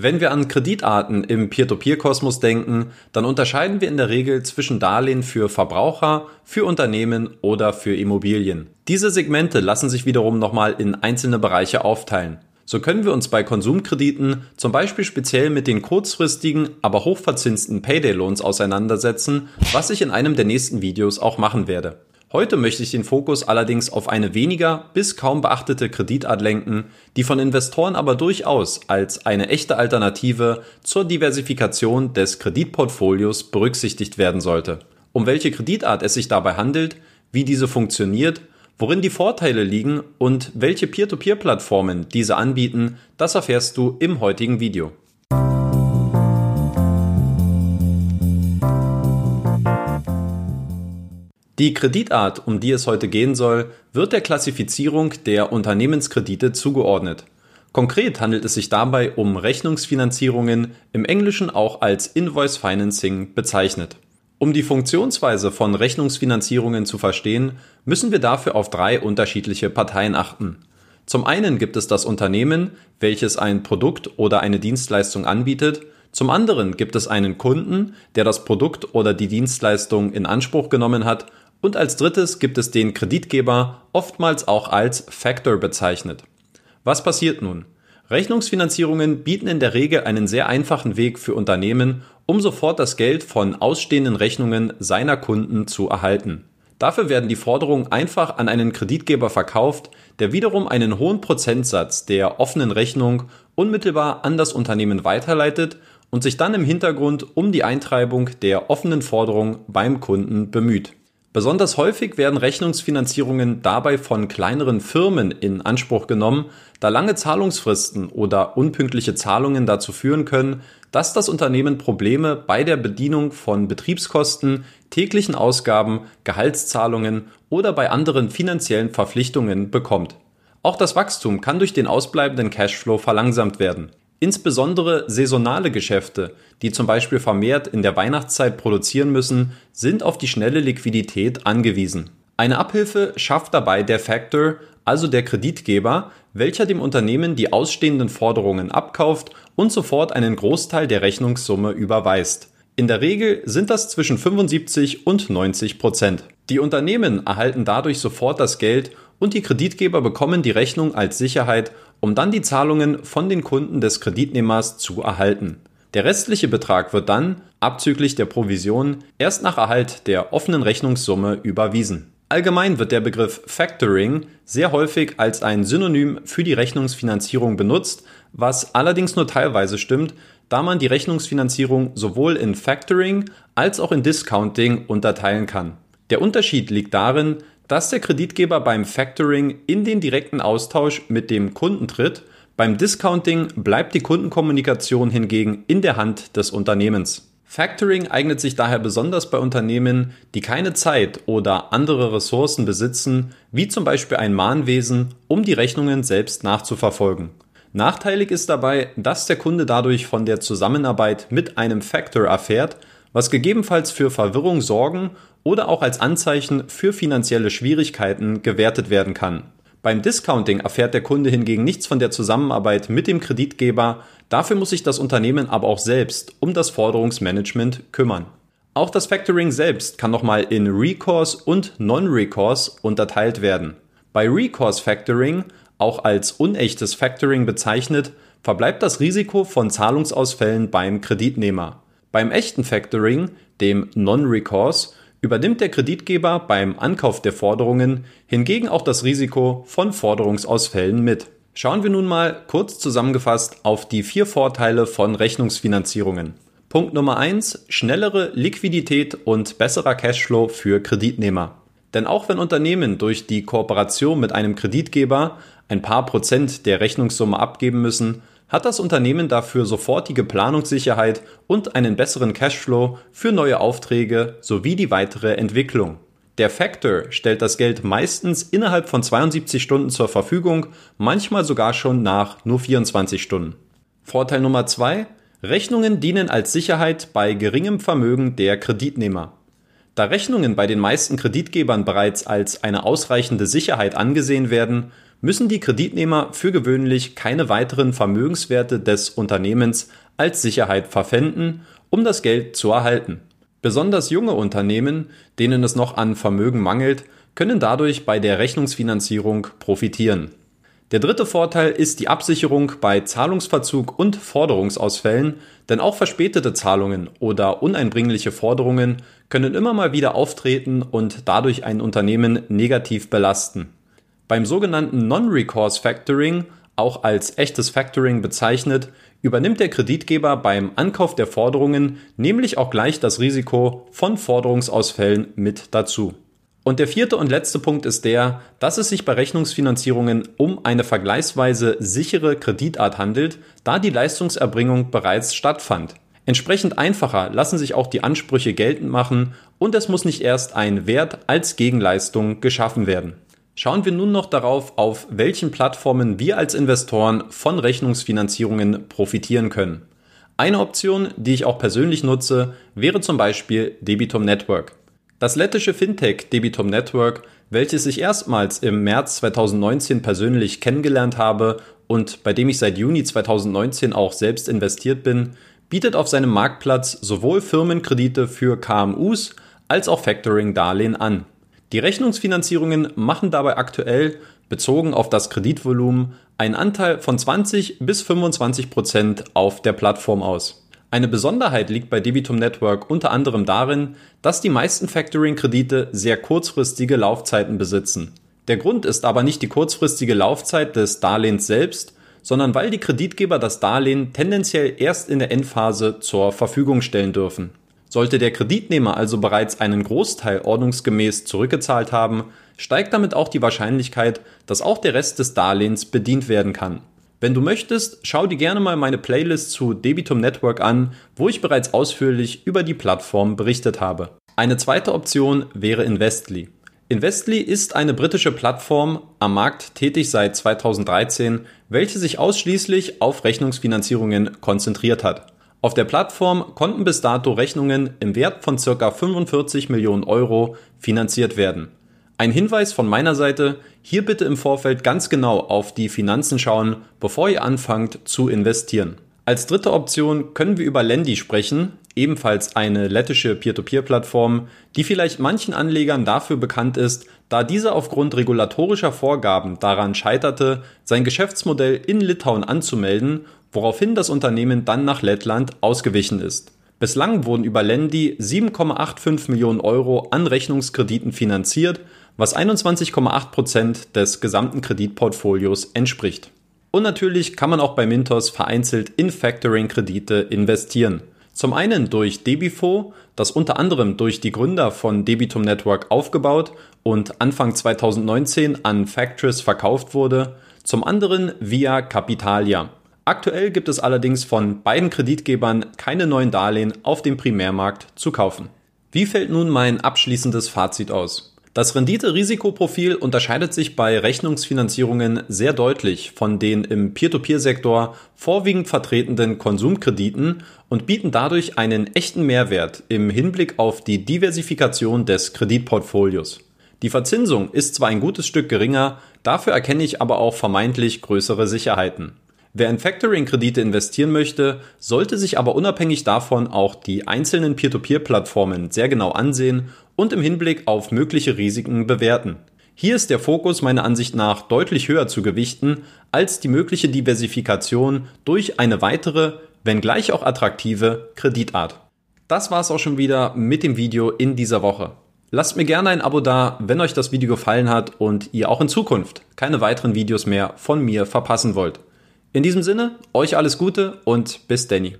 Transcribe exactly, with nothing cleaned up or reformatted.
Wenn wir an Kreditarten im Peer-to-Peer-Kosmos denken, dann unterscheiden wir in der Regel zwischen Darlehen für Verbraucher, für Unternehmen oder für Immobilien. Diese Segmente lassen sich wiederum nochmal in einzelne Bereiche aufteilen. So können wir uns bei Konsumkrediten zum Beispiel speziell mit den kurzfristigen, aber hochverzinsten Payday-Loans auseinandersetzen, was ich in einem der nächsten Videos auch machen werde. Heute möchte ich den Fokus allerdings auf eine weniger bis kaum beachtete Kreditart lenken, die von Investoren aber durchaus als eine echte Alternative zur Diversifikation des Kreditportfolios berücksichtigt werden sollte. Um welche Kreditart es sich dabei handelt, wie diese funktioniert, worin die Vorteile liegen und welche Peer-to-Peer-Plattformen diese anbieten, das erfährst du im heutigen Video. Die Kreditart, um die es heute gehen soll, wird der Klassifizierung der Unternehmenskredite zugeordnet. Konkret handelt es sich dabei um Rechnungsfinanzierungen, im Englischen auch als Invoice Financing bezeichnet. Um die Funktionsweise von Rechnungsfinanzierungen zu verstehen, müssen wir dafür auf drei unterschiedliche Parteien achten. Zum einen gibt es das Unternehmen, welches ein Produkt oder eine Dienstleistung anbietet. Zum anderen gibt es einen Kunden, der das Produkt oder die Dienstleistung in Anspruch genommen hat. Und als drittes gibt es den Kreditgeber, oftmals auch als Factor bezeichnet. Was passiert nun? Rechnungsfinanzierungen bieten in der Regel einen sehr einfachen Weg für Unternehmen, um sofort das Geld von ausstehenden Rechnungen seiner Kunden zu erhalten. Dafür werden die Forderungen einfach an einen Kreditgeber verkauft, der wiederum einen hohen Prozentsatz der offenen Rechnung unmittelbar an das Unternehmen weiterleitet und sich dann im Hintergrund um die Eintreibung der offenen Forderung beim Kunden bemüht. Besonders häufig werden Rechnungsfinanzierungen dabei von kleineren Firmen in Anspruch genommen, da lange Zahlungsfristen oder unpünktliche Zahlungen dazu führen können, dass das Unternehmen Probleme bei der Bedienung von Betriebskosten, täglichen Ausgaben, Gehaltszahlungen oder bei anderen finanziellen Verpflichtungen bekommt. Auch das Wachstum kann durch den ausbleibenden Cashflow verlangsamt werden. Insbesondere saisonale Geschäfte, die zum Beispiel vermehrt in der Weihnachtszeit produzieren müssen, sind auf die schnelle Liquidität angewiesen. Eine Abhilfe schafft dabei der Factor, also der Kreditgeber, welcher dem Unternehmen die ausstehenden Forderungen abkauft und sofort einen Großteil der Rechnungssumme überweist. In der Regel sind das zwischen fünfundsiebzig und neunzig Prozent. Die Unternehmen erhalten dadurch sofort das Geld und die Kreditgeber bekommen die Rechnung als Sicherheit, um dann die Zahlungen von den Kunden des Kreditnehmers zu erhalten. Der restliche Betrag wird dann, abzüglich der Provision, erst nach Erhalt der offenen Rechnungssumme überwiesen. Allgemein wird der Begriff Factoring sehr häufig als ein Synonym für die Rechnungsfinanzierung benutzt, was allerdings nur teilweise stimmt, da man die Rechnungsfinanzierung sowohl in Factoring als auch in Discounting unterteilen kann. Der Unterschied liegt darin, dass der Kreditgeber beim Factoring in den direkten Austausch mit dem Kunden tritt, beim Discounting bleibt die Kundenkommunikation hingegen in der Hand des Unternehmens. Factoring eignet sich daher besonders bei Unternehmen, die keine Zeit oder andere Ressourcen besitzen, wie zum Beispiel ein Mahnwesen, um die Rechnungen selbst nachzuverfolgen. Nachteilig ist dabei, dass der Kunde dadurch von der Zusammenarbeit mit einem Factor erfährt, was gegebenenfalls für Verwirrung sorgen oder auch als Anzeichen für finanzielle Schwierigkeiten gewertet werden kann. Beim Discounting erfährt der Kunde hingegen nichts von der Zusammenarbeit mit dem Kreditgeber, dafür muss sich das Unternehmen aber auch selbst um das Forderungsmanagement kümmern. Auch das Factoring selbst kann nochmal in Recourse und Non-Recourse unterteilt werden. Bei Recourse Factoring, auch als unechtes Factoring bezeichnet, verbleibt das Risiko von Zahlungsausfällen beim Kreditnehmer. Beim echten Factoring, dem Non-Recourse, übernimmt der Kreditgeber beim Ankauf der Forderungen hingegen auch das Risiko von Forderungsausfällen mit. Schauen wir nun mal kurz zusammengefasst auf die vier Vorteile von Rechnungsfinanzierungen. Punkt Nummer eins: Schnellere Liquidität und besserer Cashflow für Kreditnehmer. Denn auch wenn Unternehmen durch die Kooperation mit einem Kreditgeber ein paar Prozent der Rechnungssumme abgeben müssen, hat das Unternehmen dafür sofortige Planungssicherheit und einen besseren Cashflow für neue Aufträge sowie die weitere Entwicklung. Der Factor stellt das Geld meistens innerhalb von zweiundsiebzig Stunden zur Verfügung, manchmal sogar schon nach nur vierundzwanzig Stunden. Vorteil Nummer zwei: Rechnungen dienen als Sicherheit bei geringem Vermögen der Kreditnehmer. Da Rechnungen bei den meisten Kreditgebern bereits als eine ausreichende Sicherheit angesehen werden, müssen die Kreditnehmer für gewöhnlich keine weiteren Vermögenswerte des Unternehmens als Sicherheit verpfänden, um das Geld zu erhalten. Besonders junge Unternehmen, denen es noch an Vermögen mangelt, können dadurch bei der Rechnungsfinanzierung profitieren. Der dritte Vorteil ist die Absicherung bei Zahlungsverzug und Forderungsausfällen, denn auch verspätete Zahlungen oder uneinbringliche Forderungen können immer mal wieder auftreten und dadurch ein Unternehmen negativ belasten. Beim sogenannten Non-Recourse Factoring, auch als echtes Factoring bezeichnet, übernimmt der Kreditgeber beim Ankauf der Forderungen nämlich auch gleich das Risiko von Forderungsausfällen mit dazu. Und der vierte und letzte Punkt ist der, dass es sich bei Rechnungsfinanzierungen um eine vergleichsweise sichere Kreditart handelt, da die Leistungserbringung bereits stattfand. Entsprechend einfacher lassen sich auch die Ansprüche geltend machen und es muss nicht erst ein Wert als Gegenleistung geschaffen werden. Schauen wir nun noch darauf, auf welchen Plattformen wir als Investoren von Rechnungsfinanzierungen profitieren können. Eine Option, die ich auch persönlich nutze, wäre zum Beispiel Debitum Network. Das lettische Fintech Debitum Network, welches ich erstmals im März zweitausendneunzehn persönlich kennengelernt habe und bei dem ich seit Juni zweitausendneunzehn auch selbst investiert bin, bietet auf seinem Marktplatz sowohl Firmenkredite für K M Us als auch Factoring-Darlehen an. Die Rechnungsfinanzierungen machen dabei aktuell, bezogen auf das Kreditvolumen, einen Anteil von zwanzig bis fünfundzwanzig Prozent auf der Plattform aus. Eine Besonderheit liegt bei Debitum Network unter anderem darin, dass die meisten Factoring-Kredite sehr kurzfristige Laufzeiten besitzen. Der Grund ist aber nicht die kurzfristige Laufzeit des Darlehens selbst, sondern weil die Kreditgeber das Darlehen tendenziell erst in der Endphase zur Verfügung stellen dürfen. Sollte der Kreditnehmer also bereits einen Großteil ordnungsgemäß zurückgezahlt haben, steigt damit auch die Wahrscheinlichkeit, dass auch der Rest des Darlehens bedient werden kann. Wenn du möchtest, schau dir gerne mal meine Playlist zu Debitum Network an, wo ich bereits ausführlich über die Plattform berichtet habe. Eine zweite Option wäre Investly. Investly ist eine britische Plattform, am Markt tätig seit zweitausenddreizehn, welche sich ausschließlich auf Rechnungsfinanzierungen konzentriert hat. Auf der Plattform konnten bis dato Rechnungen im Wert von ca. fünfundvierzig Millionen Euro finanziert werden. Ein Hinweis von meiner Seite, hier bitte im Vorfeld ganz genau auf die Finanzen schauen, bevor ihr anfangt zu investieren. Als dritte Option können wir über Lendy sprechen, ebenfalls eine lettische Peer-to-Peer-Plattform, die vielleicht manchen Anlegern dafür bekannt ist, da dieser aufgrund regulatorischer Vorgaben daran scheiterte, sein Geschäftsmodell in Litauen anzumelden, woraufhin das Unternehmen dann nach Lettland ausgewichen ist. Bislang wurden über Lendy sieben Komma fünfundachtzig Millionen Euro an Rechnungskrediten finanziert, was einundzwanzig Komma acht Prozent des gesamten Kreditportfolios entspricht. Und natürlich kann man auch bei Mintos vereinzelt in Factoring-Kredite investieren. Zum einen durch Debifo, das unter anderem durch die Gründer von Debitum Network aufgebaut und Anfang zweitausendneunzehn an Factris verkauft wurde, zum anderen via Capitalia. Aktuell gibt es allerdings von beiden Kreditgebern keine neuen Darlehen auf dem Primärmarkt zu kaufen. Wie fällt nun mein abschließendes Fazit aus? Das Rendite-Risikoprofil unterscheidet sich bei Rechnungsfinanzierungen sehr deutlich von den im Peer-to-Peer-Sektor vorwiegend vertretenen Konsumkrediten und bieten dadurch einen echten Mehrwert im Hinblick auf die Diversifikation des Kreditportfolios. Die Verzinsung ist zwar ein gutes Stück geringer, dafür erkenne ich aber auch vermeintlich größere Sicherheiten. Wer in Factoring-Kredite investieren möchte, sollte sich aber unabhängig davon auch die einzelnen Peer-to-Peer-Plattformen sehr genau ansehen und im Hinblick auf mögliche Risiken bewerten. Hier ist der Fokus meiner Ansicht nach deutlich höher zu gewichten als die mögliche Diversifikation durch eine weitere, wenngleich auch attraktive Kreditart. Das war's auch schon wieder mit dem Video in dieser Woche. Lasst mir gerne ein Abo da, wenn euch das Video gefallen hat und ihr auch in Zukunft keine weiteren Videos mehr von mir verpassen wollt. In diesem Sinne, euch alles Gute und bis Danny.